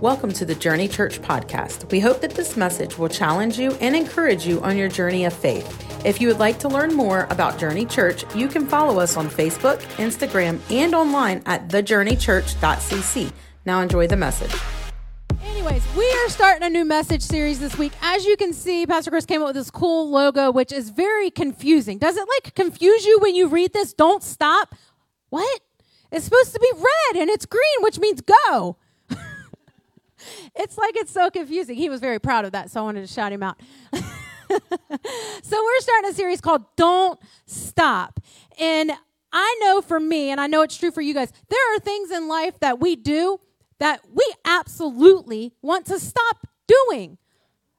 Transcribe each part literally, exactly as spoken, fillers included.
Welcome to the Journey Church podcast. We hope that this message will challenge you and encourage you on your journey of faith. If you would like to learn more about Journey Church, you can follow us on Facebook, Instagram, and online at the journey church dot c c. Now enjoy the message. Anyways, we are starting a new message series this week. As you can see, Pastor Chris came up with this cool logo, which is very confusing. Does it like confuse you when you read this? Don't stop. What? It's supposed to be red and it's green, which means go. It's like it's so confusing. He was very proud of that, so I wanted to shout him out. So we're starting a series called Don't Stop. And I know for me, and I know it's true for you guys, there are things in life that we do that we absolutely want to stop doing.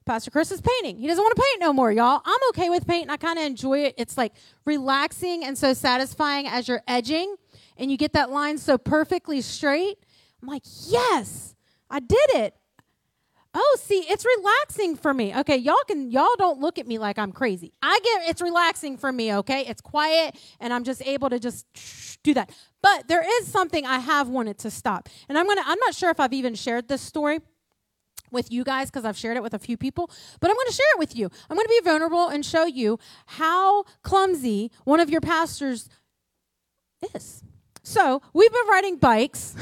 Pastor Chris is painting. He doesn't want to paint no more, y'all. I'm okay with painting. I kind of enjoy it. It's like relaxing and so satisfying as you're edging, and you get that line so perfectly straight. I'm like, yes, I did it. Oh, see, it's relaxing for me. Okay, y'all can y'all don't look at me like I'm crazy. I get it's relaxing for me, okay? It's quiet, and I'm just able to just do that. But there is something I have wanted to stop. And I'm going to I'm not sure if I've even shared this story with you guys because I've shared it with a few people, but I'm going to share it with you. I'm going to be vulnerable and show you how clumsy one of your pastors is. So, we've been riding bikes.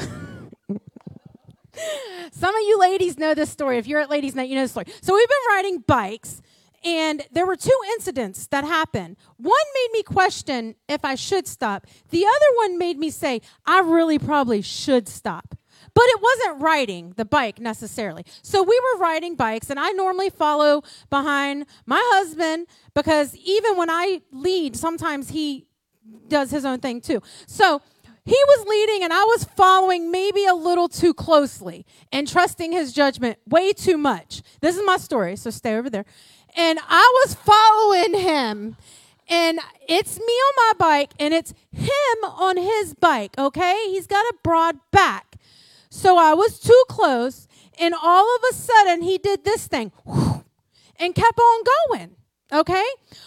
Some of you ladies know this story. If you're at ladies' night, you know this story. So we've been riding bikes, and there were two incidents that happened. One made me question if I should stop. The other one made me say, I really probably should stop. But it wasn't riding the bike necessarily. So we were riding bikes, and I normally follow behind my husband because even when I lead, sometimes he does his own thing too. So he was leading and I was following maybe a little too closely and trusting his judgment way too much. This is my story, so stay over there. And I was following him, and it's me on my bike and it's him on his bike, okay? He's got a broad back. So I was too close, and all of a sudden he did this thing and kept on going, okay?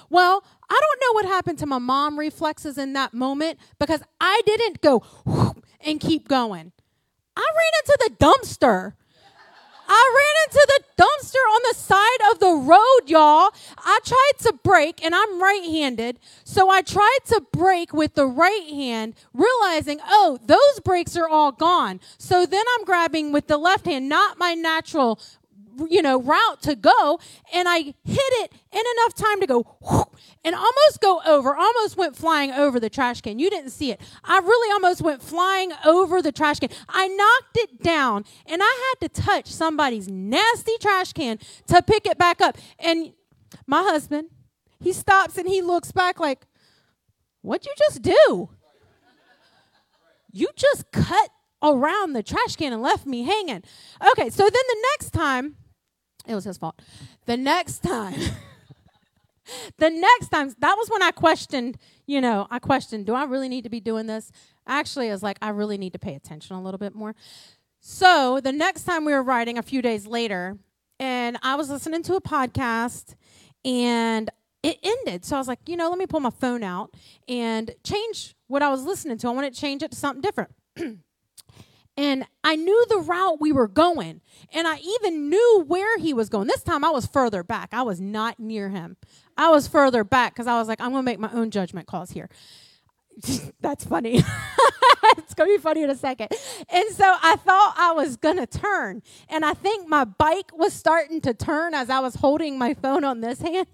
Well, I don't know what happened to my mom reflexes in that moment because I didn't go whoop and keep going. I ran into the dumpster. I ran into the dumpster on the side of the road, y'all. I tried to brake, and I'm right-handed, so I tried to brake with the right hand, realizing, oh, those brakes are all gone. So then I'm grabbing with the left hand, not my natural you know, route to go, and I hit it in enough time to go whoop, and almost go over, almost went flying over the trash can. You didn't see it. I really almost went flying over the trash can. I knocked it down, and I had to touch somebody's nasty trash can to pick it back up. And my husband, he stops and he looks back like, what'd you just do? You just cut around the trash can and left me hanging. Okay, so then the next time, it was his fault. The next time, the next time, that was when I questioned, you know, I questioned, do I really need to be doing this? Actually, I was like, I really need to pay attention a little bit more. So the next time we were riding a few days later, and I was listening to a podcast, and it ended. So I was like, you know, let me pull my phone out and change what I was listening to. I want to change it to something different. And I knew the route we were going, and I even knew where he was going. This time I was further back. I was not near him. I was further back because I was like, I'm going to make my own judgment calls here. That's funny. It's going to be funny in a second. And so I thought I was going to turn, and I think my bike was starting to turn as I was holding my phone on this hand.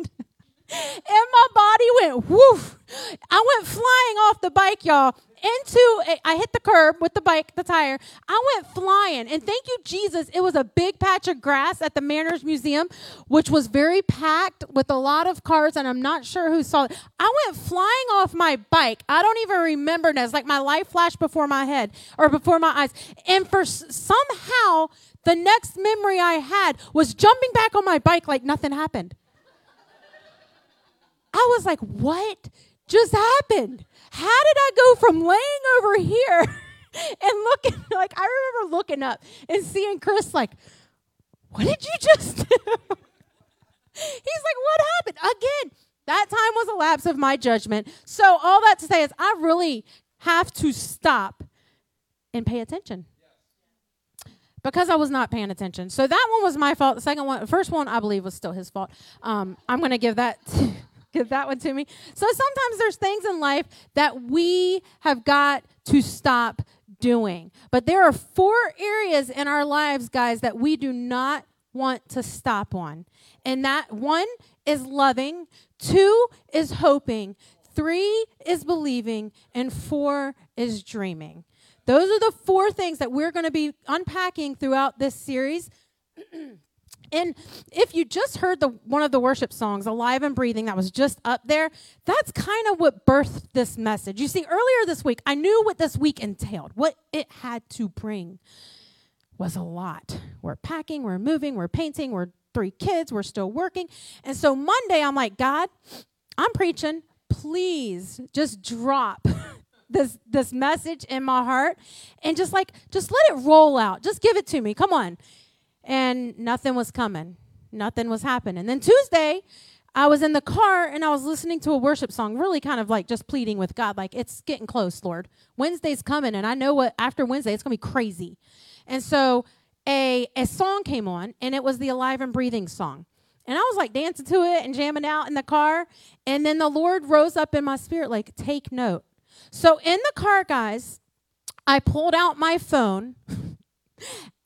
And my body went woof. I went flying off the bike, y'all. Into, a, I hit the curb with the bike, the tire. I went flying. And thank you, Jesus. It was a big patch of grass at the Mariners Museum, which was very packed with a lot of cars. And I'm not sure who saw it. I went flying off my bike. I don't even remember now. It's like my life flashed before my head or before my eyes. And for s- somehow, the next memory I had was jumping back on my bike like nothing happened. I was like, what just happened? How did I go from laying over here and looking, like, I remember looking up and seeing Chris like, what did you just do? He's like, what happened? Again, that time was a lapse of my judgment. So all that to say is I really have to stop and pay attention. Because I was not paying attention. So that one was my fault. The second one, the first one, I believe, was still his fault. Um, I'm going to give that give that one to me. So sometimes there's things in life that we have got to stop doing. But there are four areas in our lives, guys, that we do not want to stop on. And that one is loving, two is hoping, three is believing, and four is dreaming. Those are the four things that we're going to be unpacking throughout this series. And if you just heard the one of the worship songs, Alive and Breathing, that was just up there, that's kind of what birthed this message. You see, earlier this week, I knew what this week entailed, what it had to bring was a lot. We're packing, we're moving, we're painting, we're three kids, we're still working. And so Monday, I'm like, God, I'm preaching. Please just drop this this message in my heart and just like, just let it roll out. Just give it to me. Come on. And nothing was coming. Nothing was happening. And then Tuesday, I was in the car and I was listening to a worship song, really kind of like just pleading with God, like, it's getting close, Lord. Wednesday's coming, and I know what after Wednesday, it's going to be crazy. And so a a song came on, and it was the Alive and Breathing song. And I was like dancing to it and jamming out in the car. And then the Lord rose up in my spirit, like, take note. So in the car, guys, I pulled out my phone.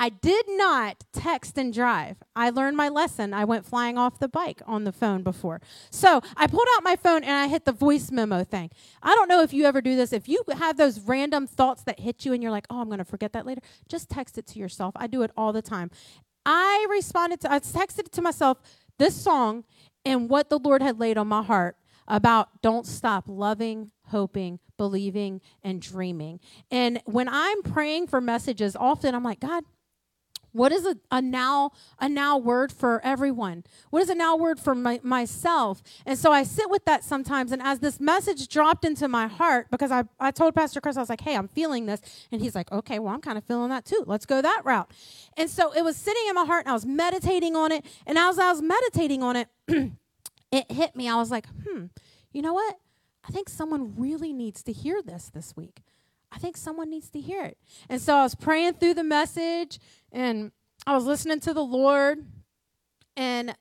I did not text and drive. I learned my lesson. I went flying off the bike on the phone before. So I pulled out my phone and I hit the voice memo thing. I don't know if you ever do this. If you have those random thoughts that hit you and you're like, oh, I'm going to forget that later, just text it to yourself. I do it all the time. I responded to, I texted to myself this song and what the Lord had laid on my heart about don't stop loving, hoping, believing, and dreaming. And when I'm praying for messages, often I'm like, God, what is a, a now a now word for everyone? What is a now word for my, myself? And so I sit with that sometimes. And as this message dropped into my heart, because I, I told Pastor Chris, I was like, hey, I'm feeling this. And he's like, okay, well, I'm kind of feeling that too. Let's go that route. And so it was sitting in my heart, and I was meditating on it. And as I was meditating on it, it hit me. I was like, hmm, you know what? I think someone really needs to hear this this week. I think someone needs to hear it. And so I was praying through the message, and I was listening to the Lord, and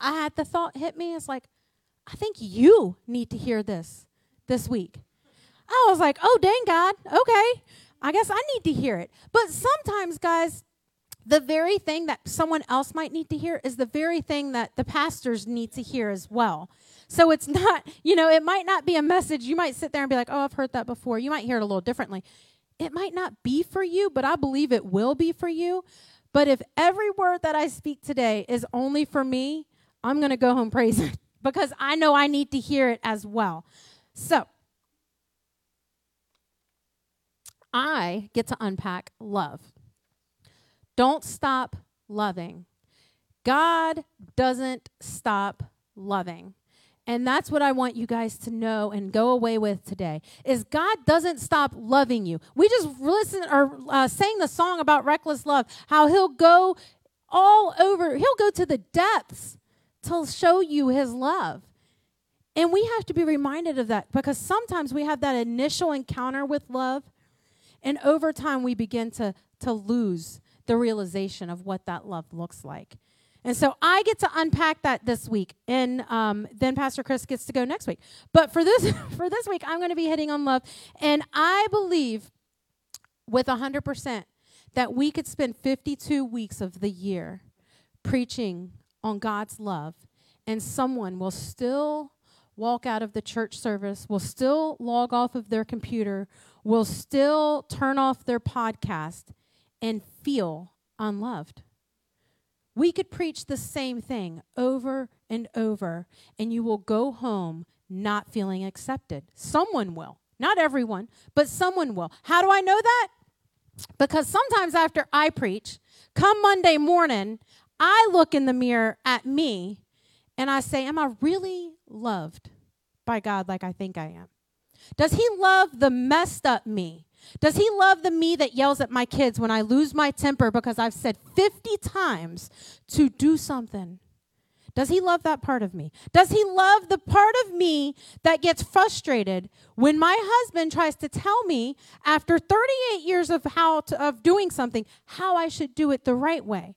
I had the thought hit me. It's like, I think you need to hear this this week. I was like, oh, dang, God, okay. I guess I need to hear it. But sometimes, guys, the very thing that someone else might need to hear is the very thing that the pastors need to hear as well. So it's not, you know, it might not be a message. You might sit there and be like, oh, I've heard that before. You might hear it a little differently. It might not be for you, but I believe it will be for you. But if every word that I speak today is only for me, I'm going to go home praising because I know I need to hear it as well. So I get to unpack love. Don't stop loving. God doesn't stop loving. And that's what I want you guys to know and go away with today, is God doesn't stop loving you. We just listened or uh, sang the song about reckless love, how he'll go all over, he'll go to the depths to show you his love. And we have to be reminded of that, because sometimes we have that initial encounter with love, and over time we begin to, to lose the realization of what that love looks like. And so I get to unpack that this week, and um, then Pastor Chris gets to go next week. But for this for this week, I'm going to be hitting on love, and I believe with one hundred percent that we could spend fifty-two weeks of the year preaching on God's love, and someone will still walk out of the church service, will still log off of their computer, will still turn off their podcast, and feel unloved. We could preach the same thing over and over, and you will go home not feeling accepted. Someone will. Not everyone, but someone will. How do I know that? Because sometimes after I preach, come Monday morning, I look in the mirror at me, and I say, am I really loved by God like I think I am? Does he love the messed up me? Does he love the me that yells at my kids when I lose my temper because I've said fifty times to do something? Does he love that part of me? Does he love the part of me that gets frustrated when my husband tries to tell me after thirty-eight years of how to, of doing something, how I should do it the right way?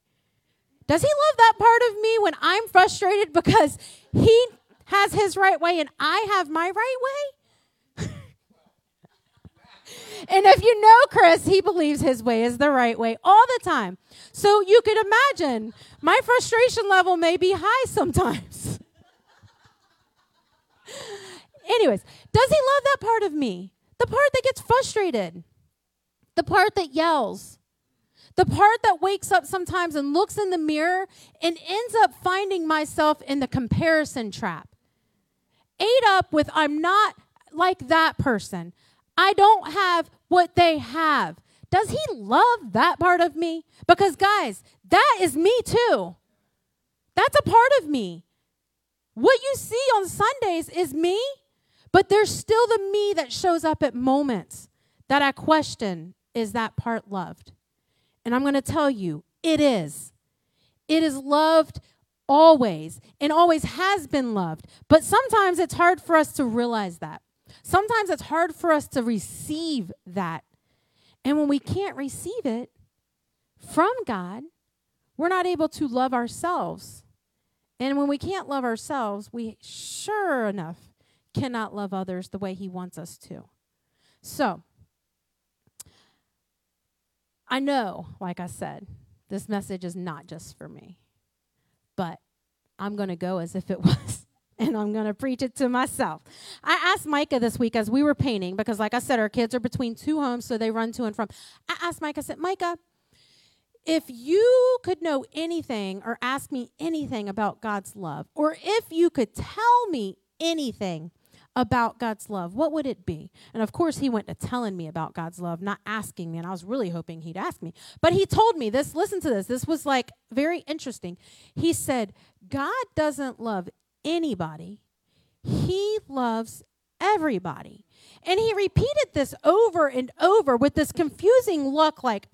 Does he love that part of me when I'm frustrated because he has his right way and I have my right way? And if you know Chris, he believes his way is the right way all the time. So you could imagine my frustration level may be high sometimes. Anyways, does he love that part of me? The part that gets frustrated. The part that yells. The part that wakes up sometimes and looks in the mirror and ends up finding myself in the comparison trap. Ate up with I'm not like that person. I don't have what they have. Does he love that part of me? Because, guys, that is me too. That's a part of me. What you see on Sundays is me, but there's still the me that shows up at moments that I question, is that part loved? And I'm going to tell you, it is. It is loved always and always has been loved. But sometimes it's hard for us to realize that. Sometimes it's hard for us to receive that. And when we can't receive it from God, we're not able to love ourselves. And when we can't love ourselves, we sure enough cannot love others the way he wants us to. So, I know, like I said, this message is not just for me. But I'm going to go as if it was. And I'm going to preach it to myself. I asked Micah this week as we were painting, because like I said, our kids are between two homes, so they run to and from. I asked Micah, I said, Micah, if you could know anything or ask me anything about God's love, or if you could tell me anything about God's love, what would it be? And of course, he went to telling me about God's love, not asking me. And I was really hoping he'd ask me. But he told me this. Listen to this. This was like very interesting. He said, God doesn't love anybody. He loves everybody. And he repeated this over and over with this confusing look like,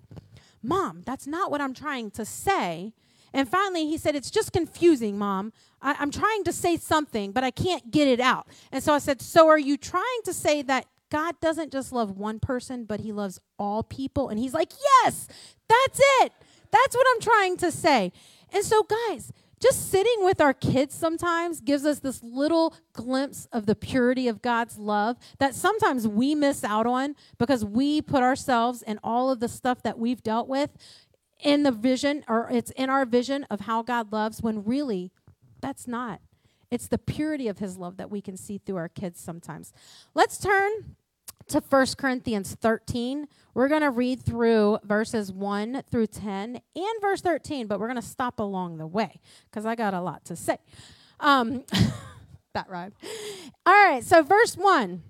Mom, that's not what I'm trying to say. And finally, he said, it's just confusing, Mom. I- I'm trying to say something, but I can't get it out. And so I said, so are you trying to say that God doesn't just love one person, but he loves all people? And he's like, yes, that's it. That's what I'm trying to say. And so, guys, just sitting with our kids sometimes gives us this little glimpse of the purity of God's love that sometimes we miss out on because we put ourselves and all of the stuff that we've dealt with in the vision, or it's in our vision of how God loves, when really that's not. It's the purity of his love that we can see through our kids sometimes. Let's turn to First Corinthians thirteen. We're going to read through verses one through ten and verse thirteen, but we're going to stop along the way because I got a lot to say. Um, that rhymed. All right, so verse one,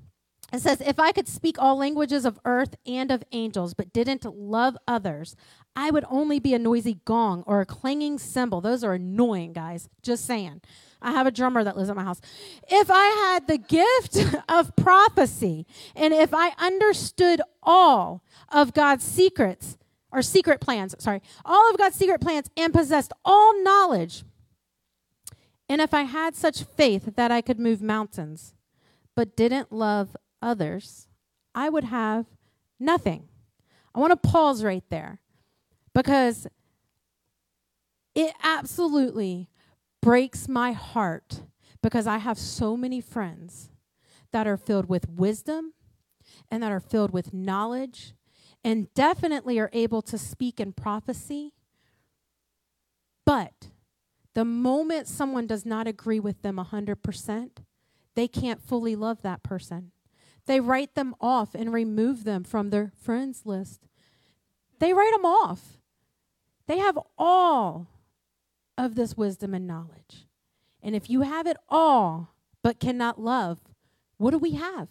it says, if I could speak all languages of earth and of angels, but didn't love others, I would only be a noisy gong or a clanging cymbal. Those are annoying, guys. Just saying. I have a drummer that lives at my house. If I had the gift of prophecy, and if I understood all of God's secrets, or secret plans, sorry, all of God's secret plans, and possessed all knowledge, and if I had such faith that I could move mountains, but didn't love others, I would have nothing. I want to pause right there because it absolutely breaks my heart because I have so many friends that are filled with wisdom and that are filled with knowledge and definitely are able to speak in prophecy. But the moment someone does not agree with them one hundred percent, they can't fully love that person. They write them off and remove them from their friends list. They write them off. They have all of this wisdom and knowledge. And if you have it all but cannot love, what do we have?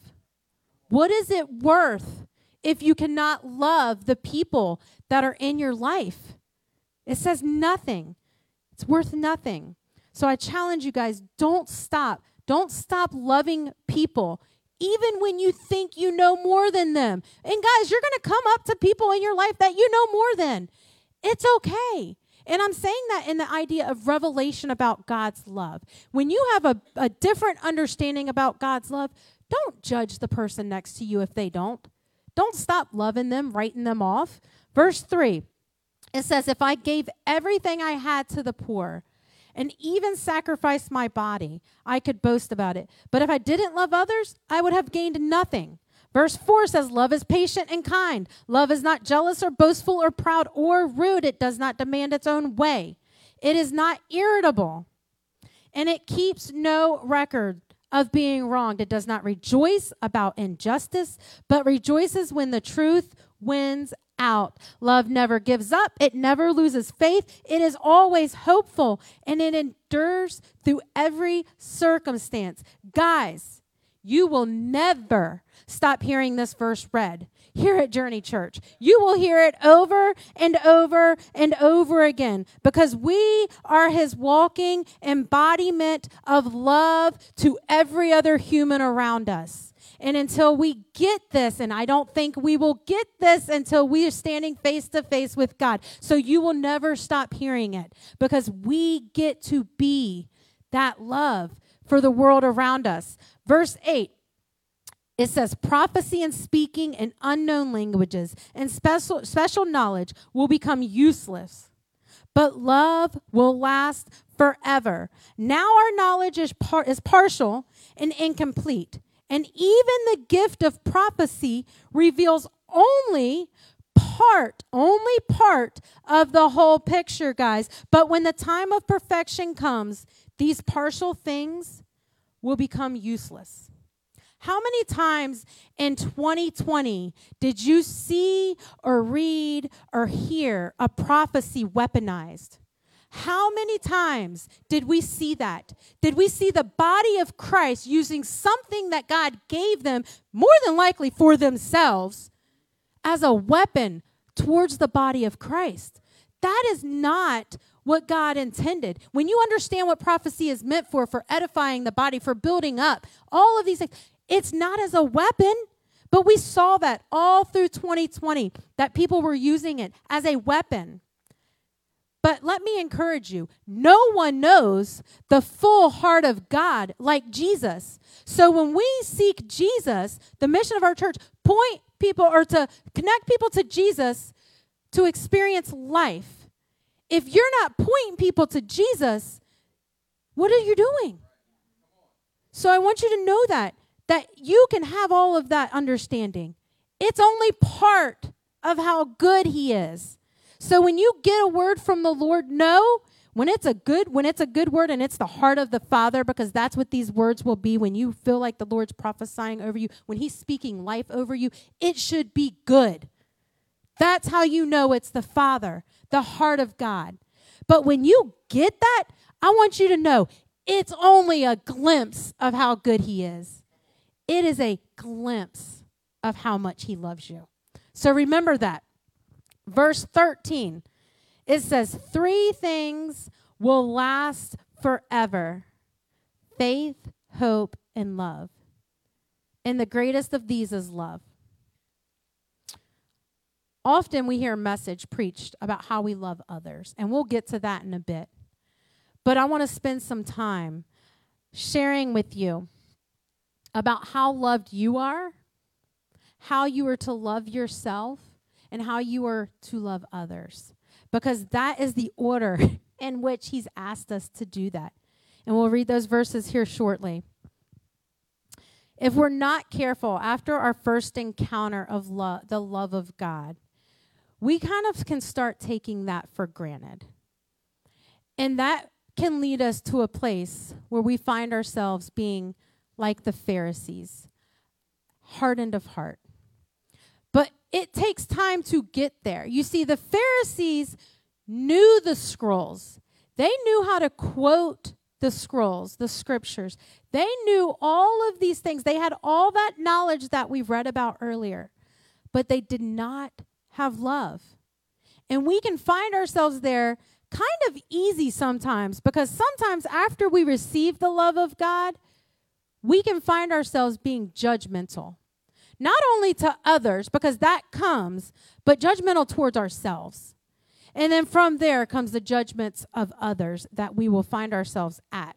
What is it worth if you cannot love the people that are in your life? It says nothing. It's worth nothing. So I challenge you guys, don't stop. Don't stop loving people, even when you think you know more than them. And guys, you're going to come up to people in your life that you know more than. It's okay. And I'm saying that in the idea of revelation about God's love. When you have a, a different understanding about God's love, don't judge the person next to you if they don't. Don't stop loving them, writing them off. Verse three, it says, if I gave everything I had to the poor and even sacrificed my body, I could boast about it. But if I didn't love others, I would have gained nothing. Verse four says, love is patient and kind. Love is not jealous or boastful or proud or rude. It does not demand its own way. It is not irritable, and it keeps no record of being wronged. It does not rejoice about injustice, but rejoices when the truth wins out. Love never gives up. It never loses faith. It is always hopeful, and it endures through every circumstance. Guys, you will never stop hearing this verse read here at Journey Church. You will hear it over and over and over again because we are his walking embodiment of love to every other human around us. And until we get this, and I don't think we will get this until we are standing face to face with God. So you will never stop hearing it because we get to be that love for the world around us. Verse eight, it says, prophecy and speaking in unknown languages and special, special knowledge will become useless, but love will last forever. Now our knowledge is, par- is partial and incomplete, and even the gift of prophecy reveals only part, only part of the whole picture, guys. But when the time of perfection comes, these partial things will become useless. How many times in twenty twenty did you see or read or hear a prophecy weaponized? How many times did we see that? Did we see the body of Christ using something that God gave them, more than likely for themselves, as a weapon towards the body of Christ? That is not what God intended. When you understand what prophecy is meant for, for edifying the body, for building up, all of these things, it's not as a weapon, but we saw that all through twenty twenty, that people were using it as a weapon. But let me encourage you, no one knows the full heart of God like Jesus. So when we seek Jesus, the mission of our church, point people or to connect people to Jesus to experience life. If you're not pointing people to Jesus, what are you doing? So I want you to know that, that you can have all of that understanding. It's only part of how good he is. So when you get a word from the Lord, know when it's a good, when it's a good word and it's the heart of the Father, because that's what these words will be when you feel like the Lord's prophesying over you, when he's speaking life over you, it should be good. That's how you know it's the Father, the heart of God. But when you get that, I want you to know it's only a glimpse of how good he is. It is a glimpse of how much he loves you. So remember that. Verse thirteen, it says, three things will last forever: faith, hope, and love. And the greatest of these is love. Often we hear a message preached about how we love others, and we'll get to that in a bit. But I want to spend some time sharing with you about how loved you are, how you are to love yourself, and how you are to love others, because that is the order in which he's asked us to do that. And we'll read those verses here shortly. If we're not careful, after our first encounter of love, the love of God, we kind of can start taking that for granted. And that can lead us to a place where we find ourselves being like the Pharisees, hardened of heart. But it takes time to get there. You see, the Pharisees knew the scrolls. They knew how to quote the scrolls, the scriptures. They knew all of these things. They had all that knowledge that we read about earlier, but they did not have love. And we can find ourselves there kind of easy sometimes, because sometimes after we receive the love of God, we can find ourselves being judgmental, not only to others, because that comes, but judgmental towards ourselves. And then from there comes the judgments of others that we will find ourselves at.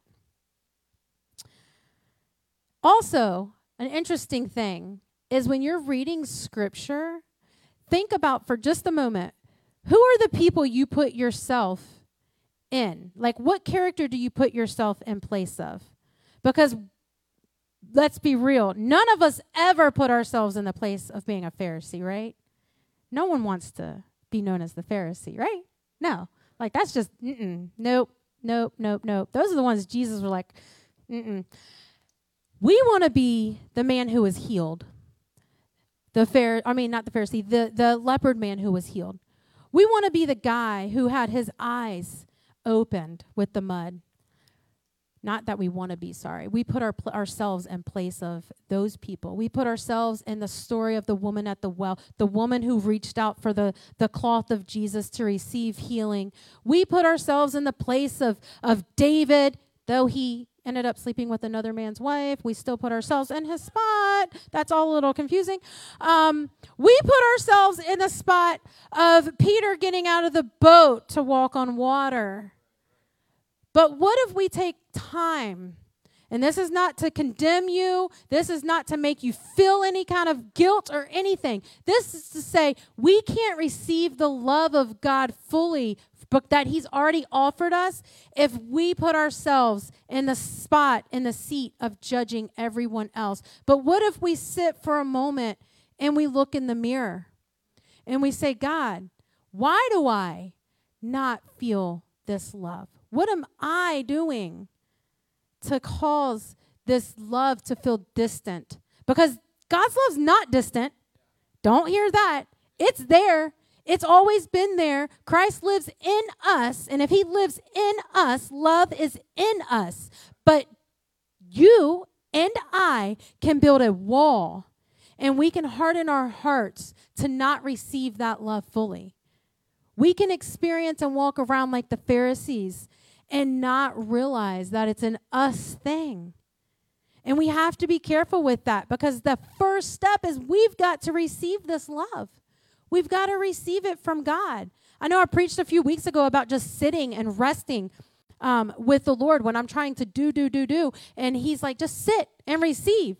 Also, an interesting thing is when you're reading Scripture, think about for just a moment, who are the people you put yourself in? Like, what character do you put yourself in place of? Because let's be real, none of us ever put ourselves in the place of being a Pharisee, right? No one wants to be known as the Pharisee, right? No. Like, that's just, mm-mm, nope, nope, nope, nope. Those are the ones Jesus was like, mm-mm. We want to be the man who was healed. The Phar- I mean, not the Pharisee, the, the leopard man who was healed. We want to be the guy who had his eyes opened with the mud. Not that we want to be, sorry. We put our pl- ourselves in place of those people. We put ourselves in the story of the woman at the well, the woman who reached out for the, the cloth of Jesus to receive healing. We put ourselves in the place of, of David, though he ended up sleeping with another man's wife. We still put ourselves in his spot. That's all a little confusing. Um, we put ourselves in the spot of Peter getting out of the boat to walk on water. But what if we take time, and this is not to condemn you, this is not to make you feel any kind of guilt or anything. This is to say we can't receive the love of God fully, but that he's already offered us, if we put ourselves in the spot, in the seat of judging everyone else. But what if we sit for a moment and we look in the mirror and we say, God, why do I not feel this love? What am I doing to cause this love to feel distant? Because God's love's not distant. Don't hear that. It's there. It's always been there. Christ lives in us, and if he lives in us, love is in us. But you and I can build a wall, and we can harden our hearts to not receive that love fully. We can experience and walk around like the Pharisees and not realize that it's an us thing. And we have to be careful with that, because the first step is we've got to receive this love. We've got to receive it from God. I know I preached a few weeks ago about just sitting and resting um, with the Lord when I'm trying to do, do, do, do. And he's like, just sit and receive.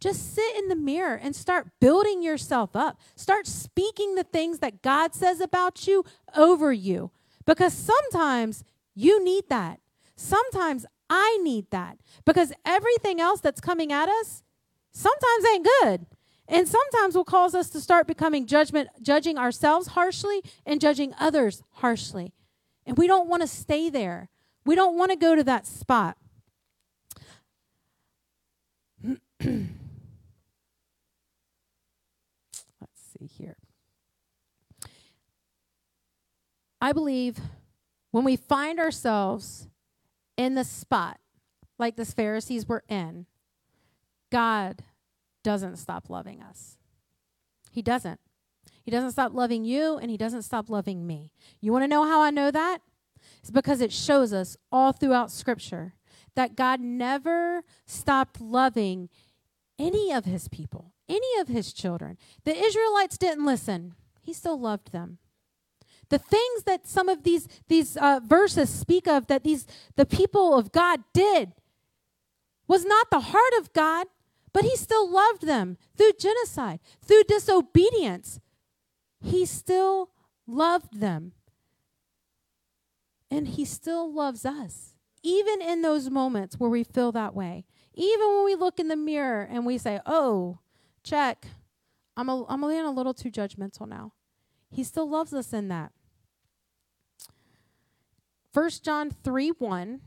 Just sit in the mirror and start building yourself up. Start speaking the things that God says about you over you. Because sometimes you need that. Sometimes I need that. Because everything else that's coming at us sometimes ain't good. And sometimes will cause us to start becoming judgment, judging ourselves harshly and judging others harshly. And we don't want to stay there. We don't want to go to that spot. Let's see here. I believe when we find ourselves in the spot like the Pharisees were in, God doesn't stop loving us. He doesn't. He doesn't stop loving you, and he doesn't stop loving me. You want to know how I know that? It's because it shows us all throughout Scripture that God never stopped loving any of his people, any of his children. The Israelites didn't listen. He still loved them. The things that some of these these uh, verses speak of that these the people of God did was not the heart of God, but he still loved them through genocide, through disobedience. He still loved them. And he still loves us, even in those moments where we feel that way. Even when we look in the mirror and we say, oh, check, I'm a, I'm being a little too judgmental now. He still loves us in that. First John three one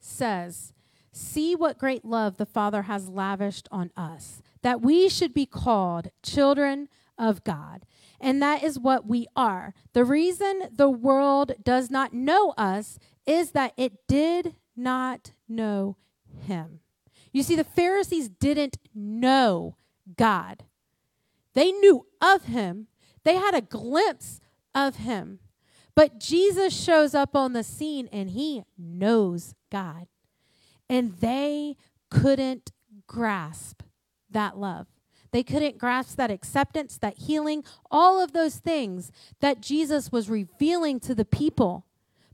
says, see what great love the Father has lavished on us, that we should be called children of God. And that is what we are. The reason the world does not know us is that it did not know him. You see, the Pharisees didn't know God. They knew of him. They had a glimpse of him. But Jesus shows up on the scene and he knows God. And they couldn't grasp that love. They couldn't grasp that acceptance, that healing, all of those things that Jesus was revealing to the people.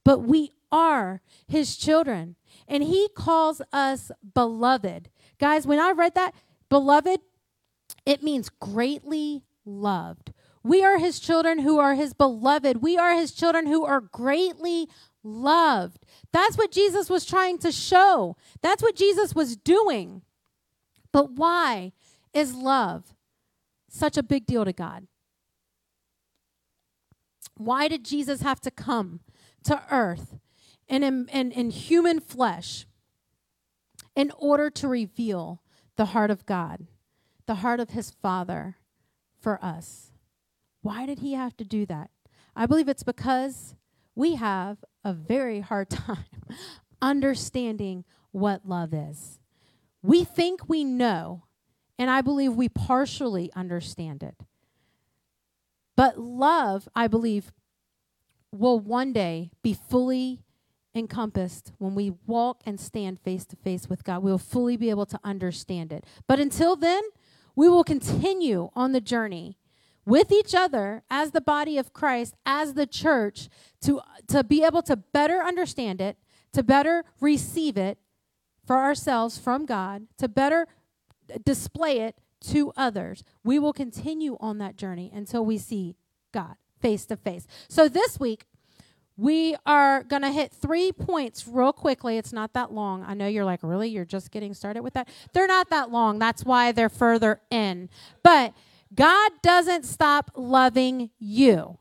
But we are his children, and he calls us beloved. Guys, when I read that, beloved, it means greatly loved. We are his children who are his beloved. We are his children who are greatly loved. That's what Jesus was trying to show. That's what Jesus was doing. But why is love such a big deal to God? Why did Jesus have to come to earth and in, in, in human flesh in order to reveal the heart of God, the heart of his Father for us? Why did he have to do that? I believe it's because we have a very hard time understanding what love is. We think we know, and I believe we partially understand it. But love, I believe, will one day be fully encompassed when we walk and stand face to face with God. We will fully be able to understand it. But until then, we will continue on the journey with each other as the body of Christ, as the church, to, to be able to better understand it, to better receive it for ourselves from God, to better display it to others. We will continue on that journey until we see God face to face. So this week, we are going to hit three points real quickly. It's not that long. I know you're like, really? You're just getting started with that? They're not that long. That's why they're further in. But God doesn't stop loving you.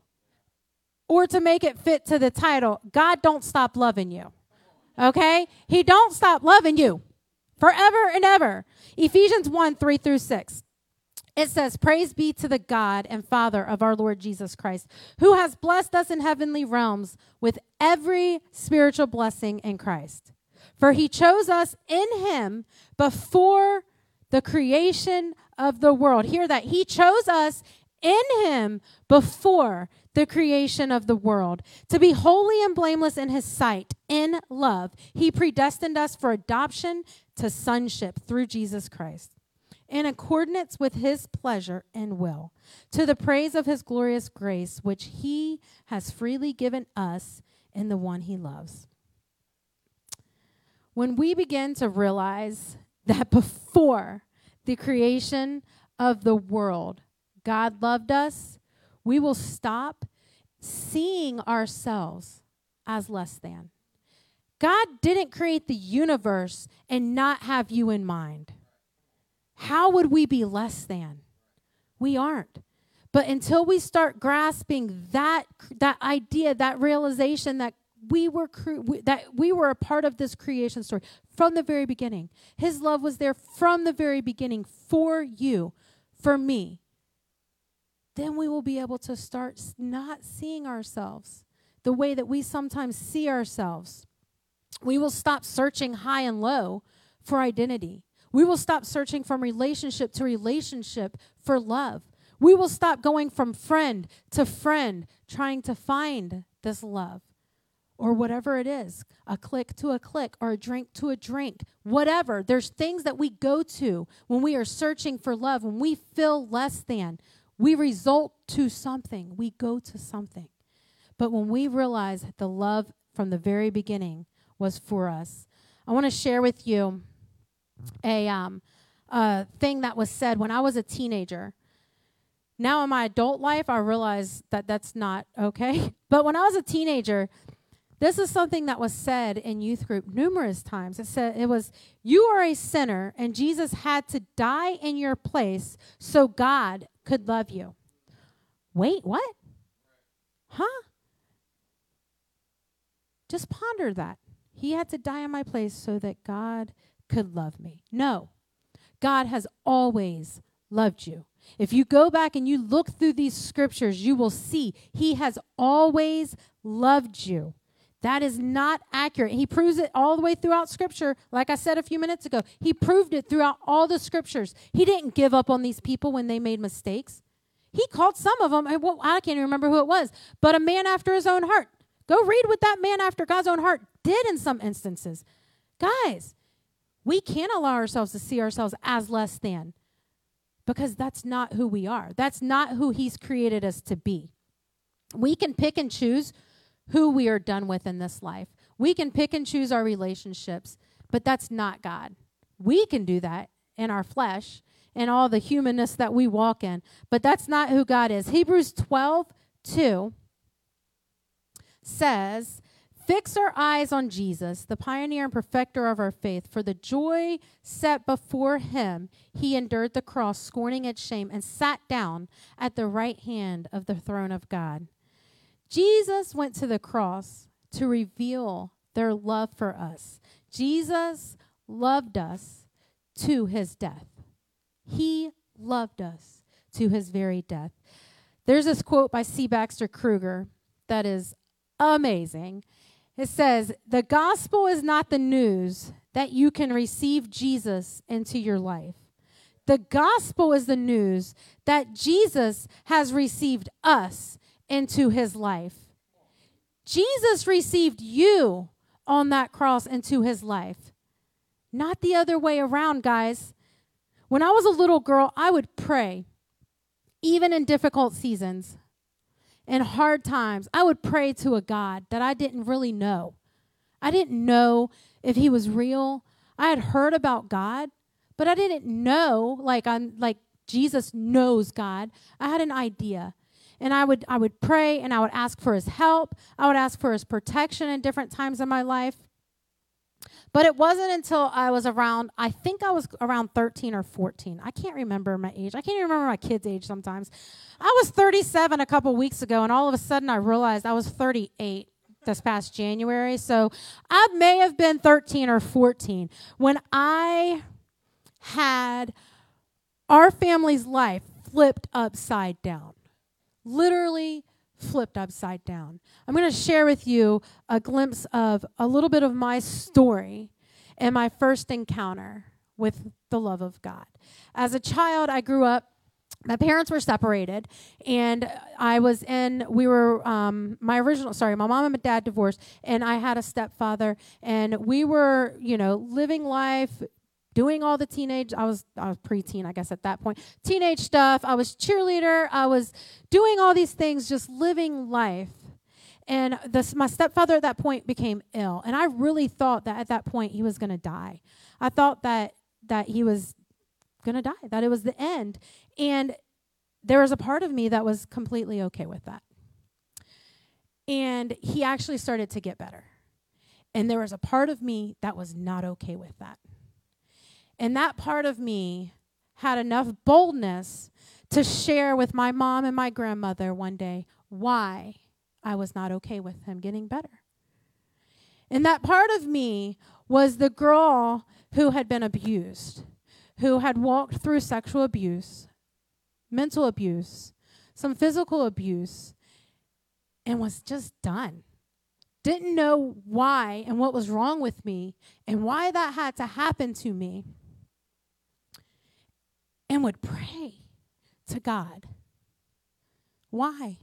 Or to make it fit to the title, God don't stop loving you. Okay? He don't stop loving you forever and ever. Ephesians one, three through six. It says, "Praise be to the God and Father of our Lord Jesus Christ, who has blessed us in heavenly realms with every spiritual blessing in Christ. For he chose us in him before the creation of the world." Hear that. He chose us in him before the creation of the world to be holy and blameless in his sight. In love, he predestined us for adoption to sonship through Jesus Christ, in accordance with his pleasure and will, to the praise of his glorious grace, which he has freely given us in the one he loves. When we begin to realize that before the creation of the world, God loved us, we will stop seeing ourselves as less than. God didn't create the universe and not have you in mind. How would we be less than? We aren't. But until we start grasping that that idea, that realization that We were cre- we, that we were a part of this creation story from the very beginning. His love was there from the very beginning for you, for me. Then we will be able to start not seeing ourselves the way that we sometimes see ourselves. We will stop searching high and low for identity. We will stop searching from relationship to relationship for love. We will stop going from friend to friend trying to find this love, or whatever it is, a click to a click or a drink to a drink, whatever. There's things that we go to when we are searching for love, when we feel less than. We result to something. We go to something. But when we realize that the love from the very beginning was for us, I want to share with you a um, uh, thing that was said when I was a teenager. Now in my adult life, I realize that that's not okay. But when I was a teenager, this is something that was said in youth group numerous times. It said, it was, "You are a sinner, and Jesus had to die in your place so God could love you." Wait, what? Huh? Just ponder that. He had to die in my place so that God could love me. No, God has always loved you. If you go back and you look through these scriptures, you will see he has always loved you. That is not accurate. He proves it all the way throughout Scripture. Like I said a few minutes ago, he proved it throughout all the Scriptures. He didn't give up on these people when they made mistakes. He called some of them, I can't even remember who it was, but a man after his own heart. Go read what that man after God's own heart did in some instances. Guys, we can't allow ourselves to see ourselves as less than. because that's not who we are. That's not who he's created us to be. We can pick and choose who we are done with in this life. We can pick and choose our relationships, but that's not God. We can do that in our flesh and all the humanness that we walk in, but that's not who God is. Hebrews twelve two says, "Fix our eyes on Jesus, the pioneer and perfecter of our faith. For the joy set before him, he endured the cross, scorning its shame, and sat down at the right hand of the throne of God." Jesus went to the cross to reveal their love for us. Jesus loved us to his death. He loved us to his very death. There's this quote by C. Baxter Kruger that is amazing. It says, "The gospel is not the news that you can receive Jesus into your life. The gospel is the news that Jesus has received us into his life." Jesus received you on that cross into his life. Not the other way around, guys. When I was a little girl, I would pray, even in difficult seasons and hard times. I would pray to a God that I didn't really know. I didn't know if he was real. I had heard about God, but I didn't know, like I'm like Jesus knows God. I had an idea. And I would I would pray, and I would ask for his help. I would ask for his protection in different times of my life. But it wasn't until I was around, I think I was around thirteen or fourteen. I can't remember my age. I can't even remember my kid's age sometimes. I was thirty-seven a couple weeks ago, and all of a sudden I realized I was thirty-eight this past January. So I may have been thirteen or fourteen when I had our family's life flipped upside down. Literally flipped upside down. I'm going to share with you a glimpse of a little bit of my story and my first encounter with the love of God. As a child, I grew up, my parents were separated, and I was in, we were, um, my original, sorry, my mom and my dad divorced, and I had a stepfather, and we were, you know, living life, doing all the teenage, I was I was preteen, I guess at that point, teenage stuff. I was cheerleader. I was doing all these things, just living life. And this, my stepfather at that point became ill, and I really thought that at that point he was going to die. I thought that that he was going to die, that it was the end. And there was a part of me that was completely okay with that. And he actually started to get better, and there was a part of me that was not okay with that. And that part of me had enough boldness to share with my mom and my grandmother one day why I was not okay with him getting better. And that part of me was the girl who had been abused, who had walked through sexual abuse, mental abuse, some physical abuse, and was just done. Didn't know why and what was wrong with me and why that had to happen to me. And would pray to God. Why?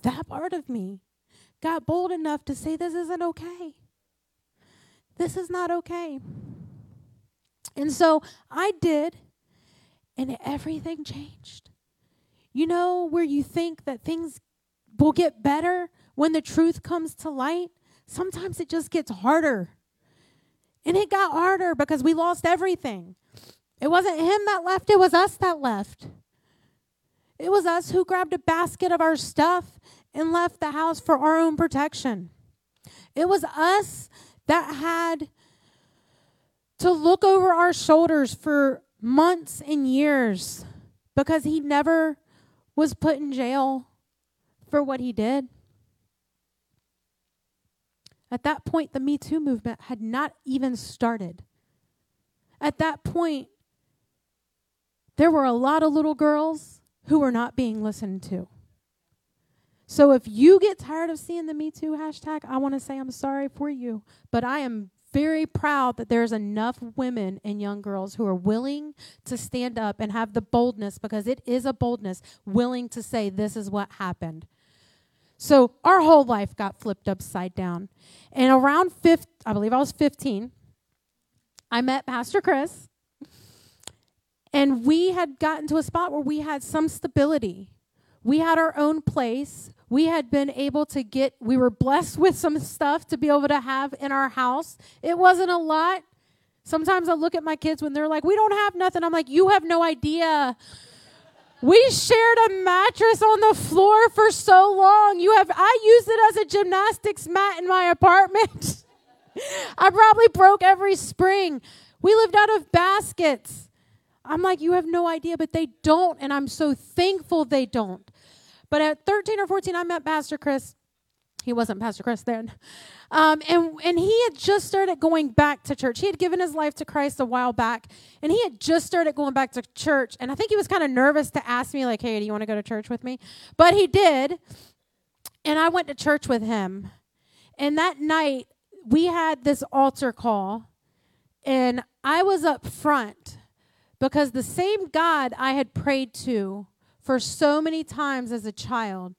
That part of me got bold enough to say, this isn't okay. This is not okay. And so I did, and everything changed. You know, where you think that things will get better when the truth comes to light, sometimes it just gets harder. And it got harder because we lost everything. It wasn't him that left. It was us that left. It was us who grabbed a basket of our stuff and left the house for our own protection. It was us that had to look over our shoulders for months and years because he never was put in jail for what he did. At that point, the Me Too movement had not even started. At that point, there were a lot of little girls who were not being listened to. So if you get tired of seeing the Me Too hashtag, I want to say I'm sorry for you. But I am very proud that there's enough women and young girls who are willing to stand up and have the boldness, because it is a boldness, willing to say this is what happened. So our whole life got flipped upside down. And around fifteen, I believe I was fifteen, I met Pastor Chris, and we had gotten to a spot where we had some stability. We had our own place. We had been able to get, we were blessed with some stuff to be able to have in our house. It wasn't a lot. Sometimes I look at my kids when they're like, we don't have nothing. I'm like, you have no idea. We shared a mattress on the floor for so long. You have, I used it as a gymnastics mat in my apartment. I probably broke every spring. We lived out of baskets. I'm like, you have no idea, but they don't. And I'm so thankful they don't. But at thirteen or fourteen, I met Pastor Chris. He wasn't Pastor Chris then. Um, and, and he had just started going back to church. He had given his life to Christ a while back, and he had just started going back to church. And I think he was kind of nervous to ask me, like, hey, do you want to go to church with me? But he did, and I went to church with him. And that night, we had this altar call, and I was up front because the same God I had prayed to for so many times as a child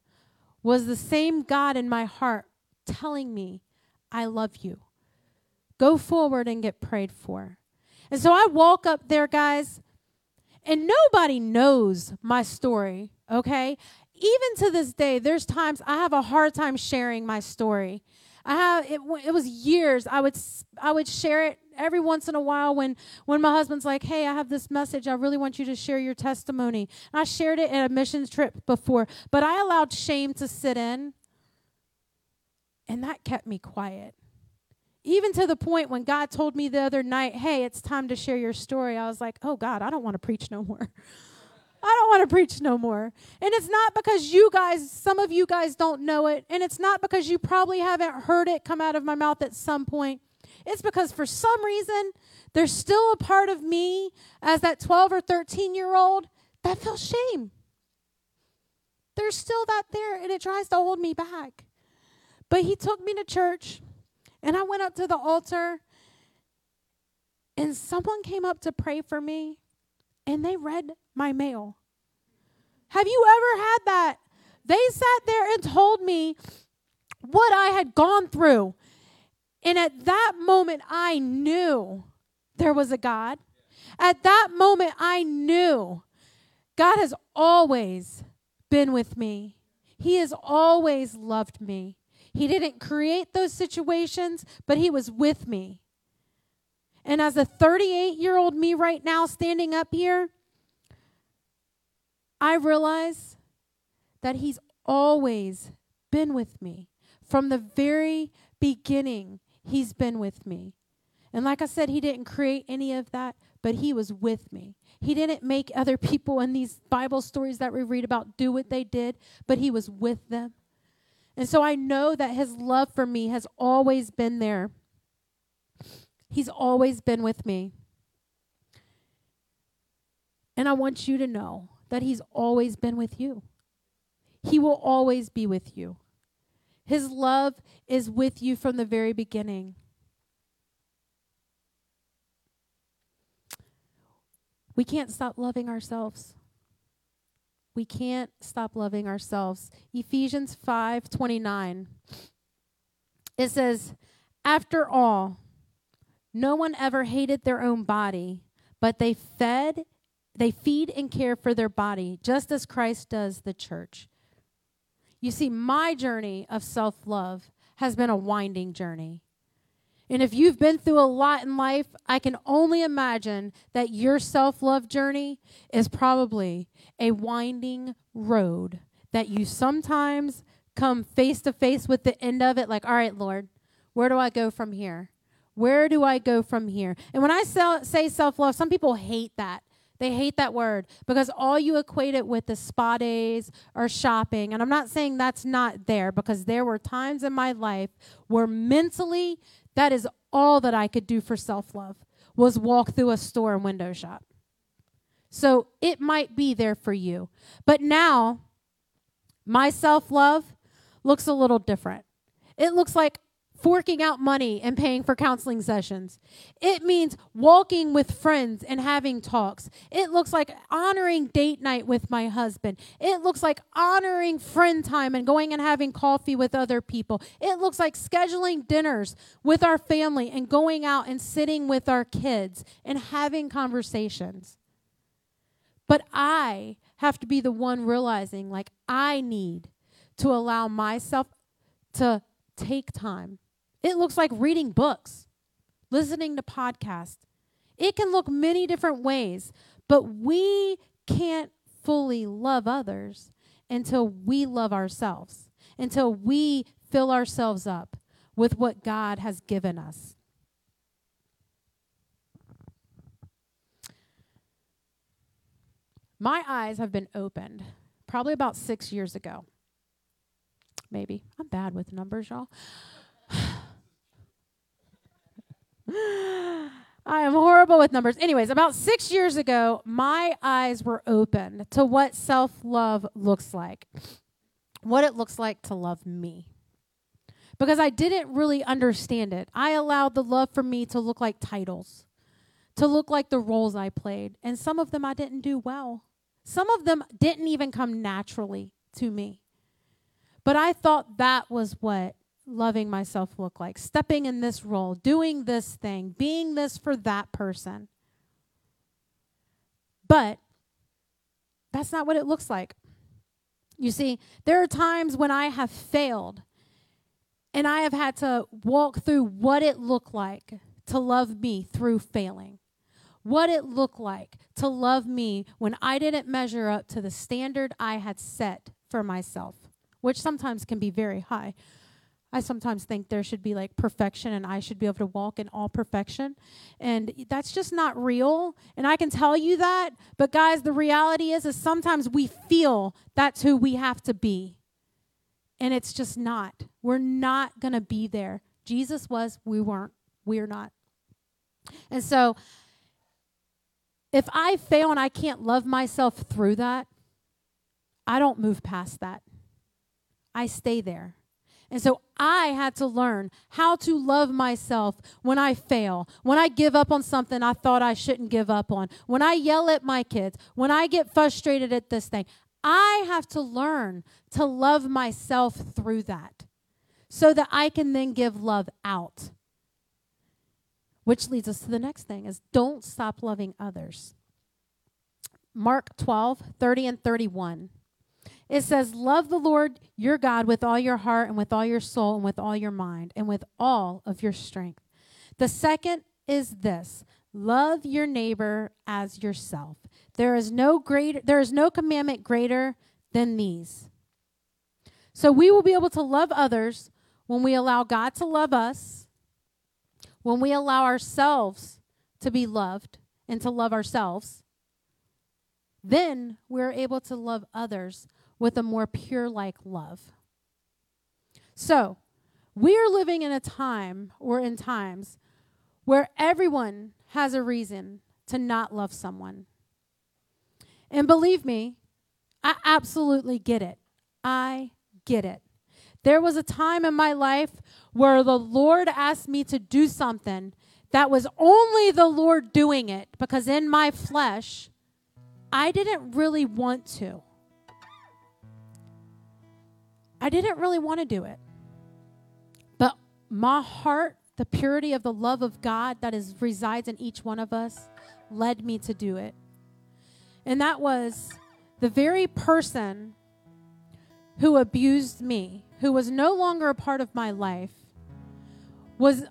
was the same God in my heart telling me, I love you. Go forward and get prayed for. And so I walk up there, guys, and nobody knows my story, okay? Even to this day, there's times I have a hard time sharing my story. I have it, it was years. I would I would share it every once in a while when, when my husband's like, hey, I have this message. I really want you to share your testimony. And I shared it at a missions trip before, but I allowed shame to sit in, and that kept me quiet. Even to the point when God told me the other night, hey, it's time to share your story, I was like, oh, God, I don't want to preach no more. I don't want to preach no more. And it's not because you guys, some of you guys don't know it, and it's not because you probably haven't heard it come out of my mouth at some point. It's because for some reason, there's still a part of me as that twelve or thirteen-year-old that feels shame. There's still that there, and it tries to hold me back. But he took me to church, and I went up to the altar, and someone came up to pray for me, and they read my mail. Have you ever had that? They sat there and told me what I had gone through. And at that moment, I knew there was a God. At that moment, I knew God has always been with me. He has always loved me. He didn't create those situations, but he was with me. And as a thirty-eight-year-old me right now standing up here, I realize that he's always been with me. From the very beginning, he's been with me. And like I said, he didn't create any of that, but he was with me. He didn't make other people in these Bible stories that we read about do what they did, but he was with them. And so I know that his love for me has always been there. He's always been with me. And I want you to know that he's always been with you. He will always be with you. His love is with you from the very beginning. We can't stop loving ourselves. We can't stop loving ourselves. Ephesians five twenty-nine. It says, after all, no one ever hated their own body, but they fed, they feed and care for their body, just as Christ does the church. You see, my journey of self-love has been a winding journey. And if you've been through a lot in life, I can only imagine that your self-love journey is probably a winding road that you sometimes come face to face with the end of it, like, all right, Lord, where do I go from here? Where do I go from here? And when I say self-love, some people hate that. They hate that word because all you equate it with is spa days or shopping. And I'm not saying that's not there, because there were times in my life where mentally that is all that I could do for self-love was walk through a store and window shop. So it might be there for you. But now my self-love looks a little different. It looks like forking out money and paying for counseling sessions. It means walking with friends and having talks. It looks like honoring date night with my husband. It looks like honoring friend time and going and having coffee with other people. It looks like scheduling dinners with our family and going out and sitting with our kids and having conversations. But I have to be the one realizing, like, I need to allow myself to take time. It looks like reading books, listening to podcasts. It can look many different ways, but we can't fully love others until we love ourselves, until we fill ourselves up with what God has given us. My eyes have been opened probably about six years ago. Maybe. I'm bad with numbers, y'all. I am horrible with numbers. Anyways, about six years ago, my eyes were opened to what self-love looks like, what it looks like to love me, because I didn't really understand it. I allowed the love for me to look like titles, to look like the roles I played, and some of them I didn't do well. Some of them didn't even come naturally to me. But I thought that was what loving myself looked like, stepping in this role, doing this thing, being this for that person. But that's not what it looks like. You see, there are times when I have failed and I have had to walk through what it looked like to love me through failing, what it looked like to love me when I didn't measure up to the standard I had set for myself, which sometimes can be very high. I sometimes think there should be like perfection and I should be able to walk in all perfection. And that's just not real. And I can tell you that. But guys, the reality is, is sometimes we feel that's who we have to be. And it's just not. We're not going to be there. Jesus was, we weren't. We're not. And so if I fail and I can't love myself through that, I don't move past that. I stay there. And so I had to learn how to love myself when I fail, when I give up on something I thought I shouldn't give up on, when I yell at my kids, when I get frustrated at this thing. I have to learn to love myself through that so that I can then give love out. Which leads us to the next thing is don't stop loving others. Mark twelve, thirty and thirty-one. It says, love the Lord your God with all your heart and with all your soul and with all your mind and with all of your strength. The second is this, love your neighbor as yourself. There is no greater, there is no commandment greater than these. So we will be able to love others when we allow God to love us, when we allow ourselves to be loved and to love ourselves. Then we're able to love others with a more pure-like love. So we are living in a time or in times where everyone has a reason to not love someone. And believe me, I absolutely get it. I get it. There was a time in my life where the Lord asked me to do something that was only the Lord doing it, because in my flesh, I didn't really want to. I didn't really want to do it. But my heart, the purity of the love of God that is resides in each one of us, led me to do it. And that was the very person who abused me, who was no longer a part of my life, was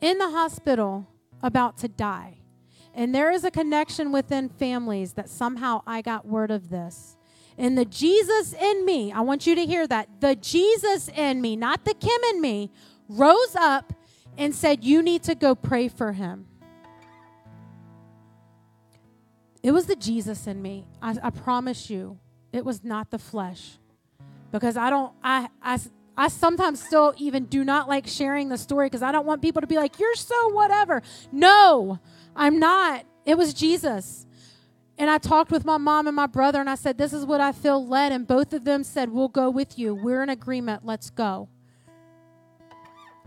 in the hospital about to die. And there is a connection within families that somehow I got word of this. And the Jesus in me, I want you to hear that. The Jesus in me, not the Kim in me, rose up and said, you need to go pray for him. It was the Jesus in me. I, I promise you, it was not the flesh. Because I don't, I, I, I sometimes still even do not like sharing the story because I don't want people to be like, you're so whatever. No, I'm not. It was Jesus. And I talked with my mom and my brother, and I said, this is what I feel led. And both of them said, we'll go with you. We're in agreement. Let's go.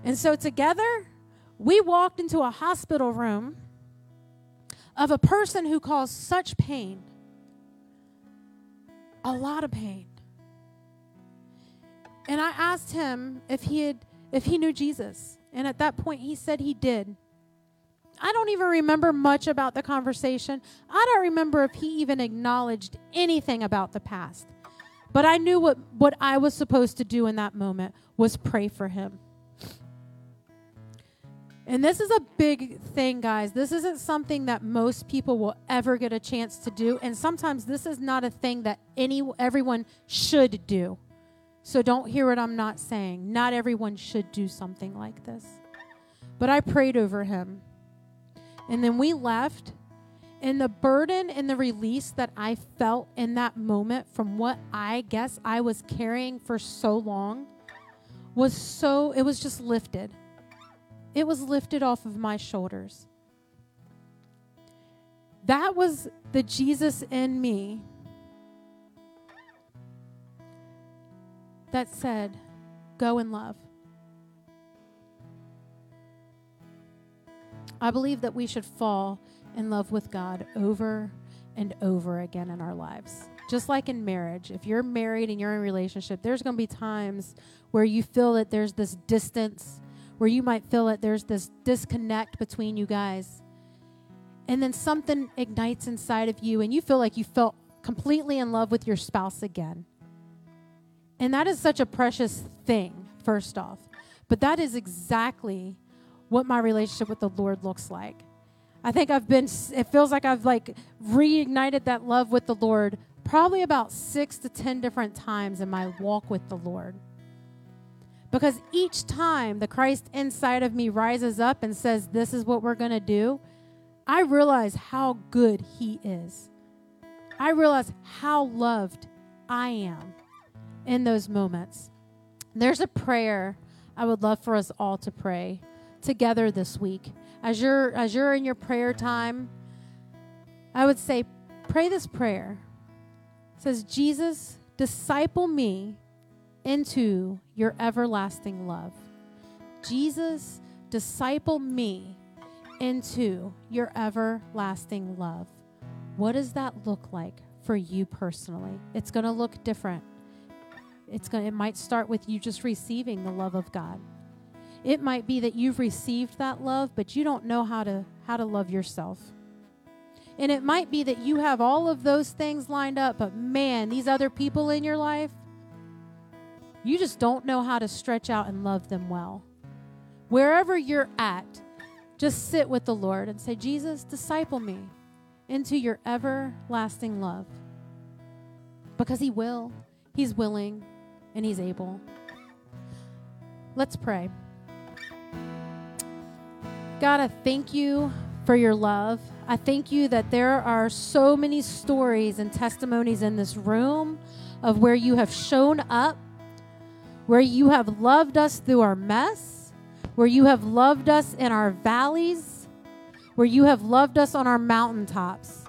And so together, we walked into a hospital room of a person who caused such pain, a lot of pain. And I asked him if he had, if he knew Jesus. And at that point, he said he did. I don't even remember much about the conversation. I don't remember if he even acknowledged anything about the past. But I knew what, what I was supposed to do in that moment was pray for him. And this is a big thing, guys. This isn't something that most people will ever get a chance to do. And sometimes this is not a thing that any everyone should do. So don't hear what I'm not saying. Not everyone should do something like this. But I prayed over him. And then we left. And the burden and the release that I felt in that moment from what I guess I was carrying for so long was so, it was just lifted. It was lifted off of my shoulders. That was the Jesus in me that said, go and love. I believe that we should fall in love with God over and over again in our lives. Just like in marriage, if you're married and you're in a relationship, there's going to be times where you feel that there's this distance, where you might feel that there's this disconnect between you guys. And then something ignites inside of you, and you feel like you felt completely in love with your spouse again. And that is such a precious thing, first off. But that is exactly what my relationship with the Lord looks like. I think I've been, it feels like I've like reignited that love with the Lord probably about six to ten different times in my walk with the Lord. Because each time the Christ inside of me rises up and says, this is what we're going to do, I realize how good he is. I realize how loved I am in those moments. There's a prayer I would love for us all to pray together this week. As you're, as you're in your prayer time, I would say, pray this prayer. It says, Jesus, disciple me into your everlasting love. Jesus, disciple me into your everlasting love. What does that look like for you personally? It's going to look different. It's going. It might start with you just receiving the love of God. It might be that you've received that love, but you don't know how to how to love yourself. And it might be that you have all of those things lined up, but man, these other people in your life, you just don't know how to stretch out and love them well. Wherever you're at, just sit with the Lord and say, Jesus, disciple me into your everlasting love. Because he will. He's willing and he's able. Let's pray. God, I thank you for your love. I thank you that there are so many stories and testimonies in this room of where you have shown up, where you have loved us through our mess, where you have loved us in our valleys, where you have loved us on our mountaintops.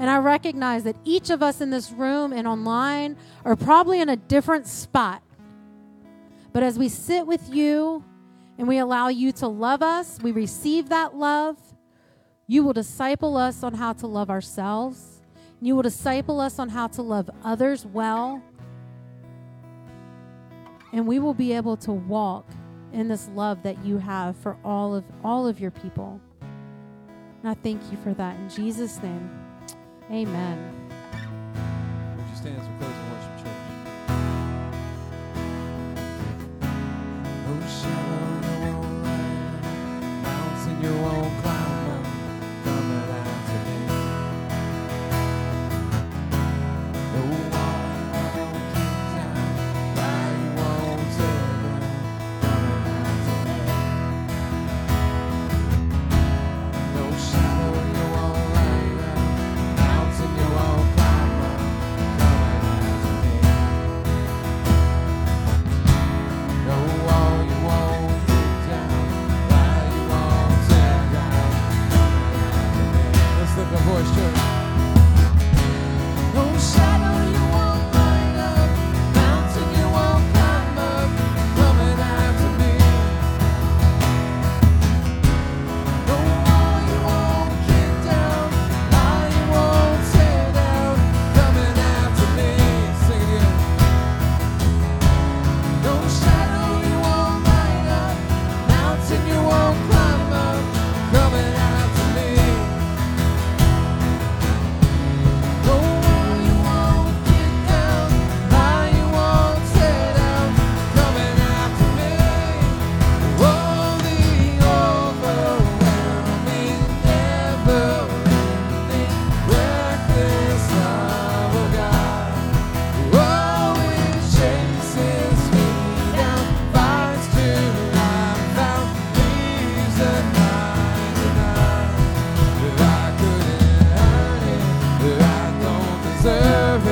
And I recognize that each of us in this room and online are probably in a different spot. But as we sit with you and we allow you to love us, we receive that love, you will disciple us on how to love ourselves. You will disciple us on how to love others well. And we will be able to walk in this love that you have for all of all of your people. And I thank you for that. In Jesus' name, amen. Would you stand as we close in worship, church? Oh, shadow in your own light, mounts in your own cloud, mountain, coming out today. No one can count by your own turn, coming out today. No shadow in your own light, mounts in your own cloud, mountain, coming out today. deserve it.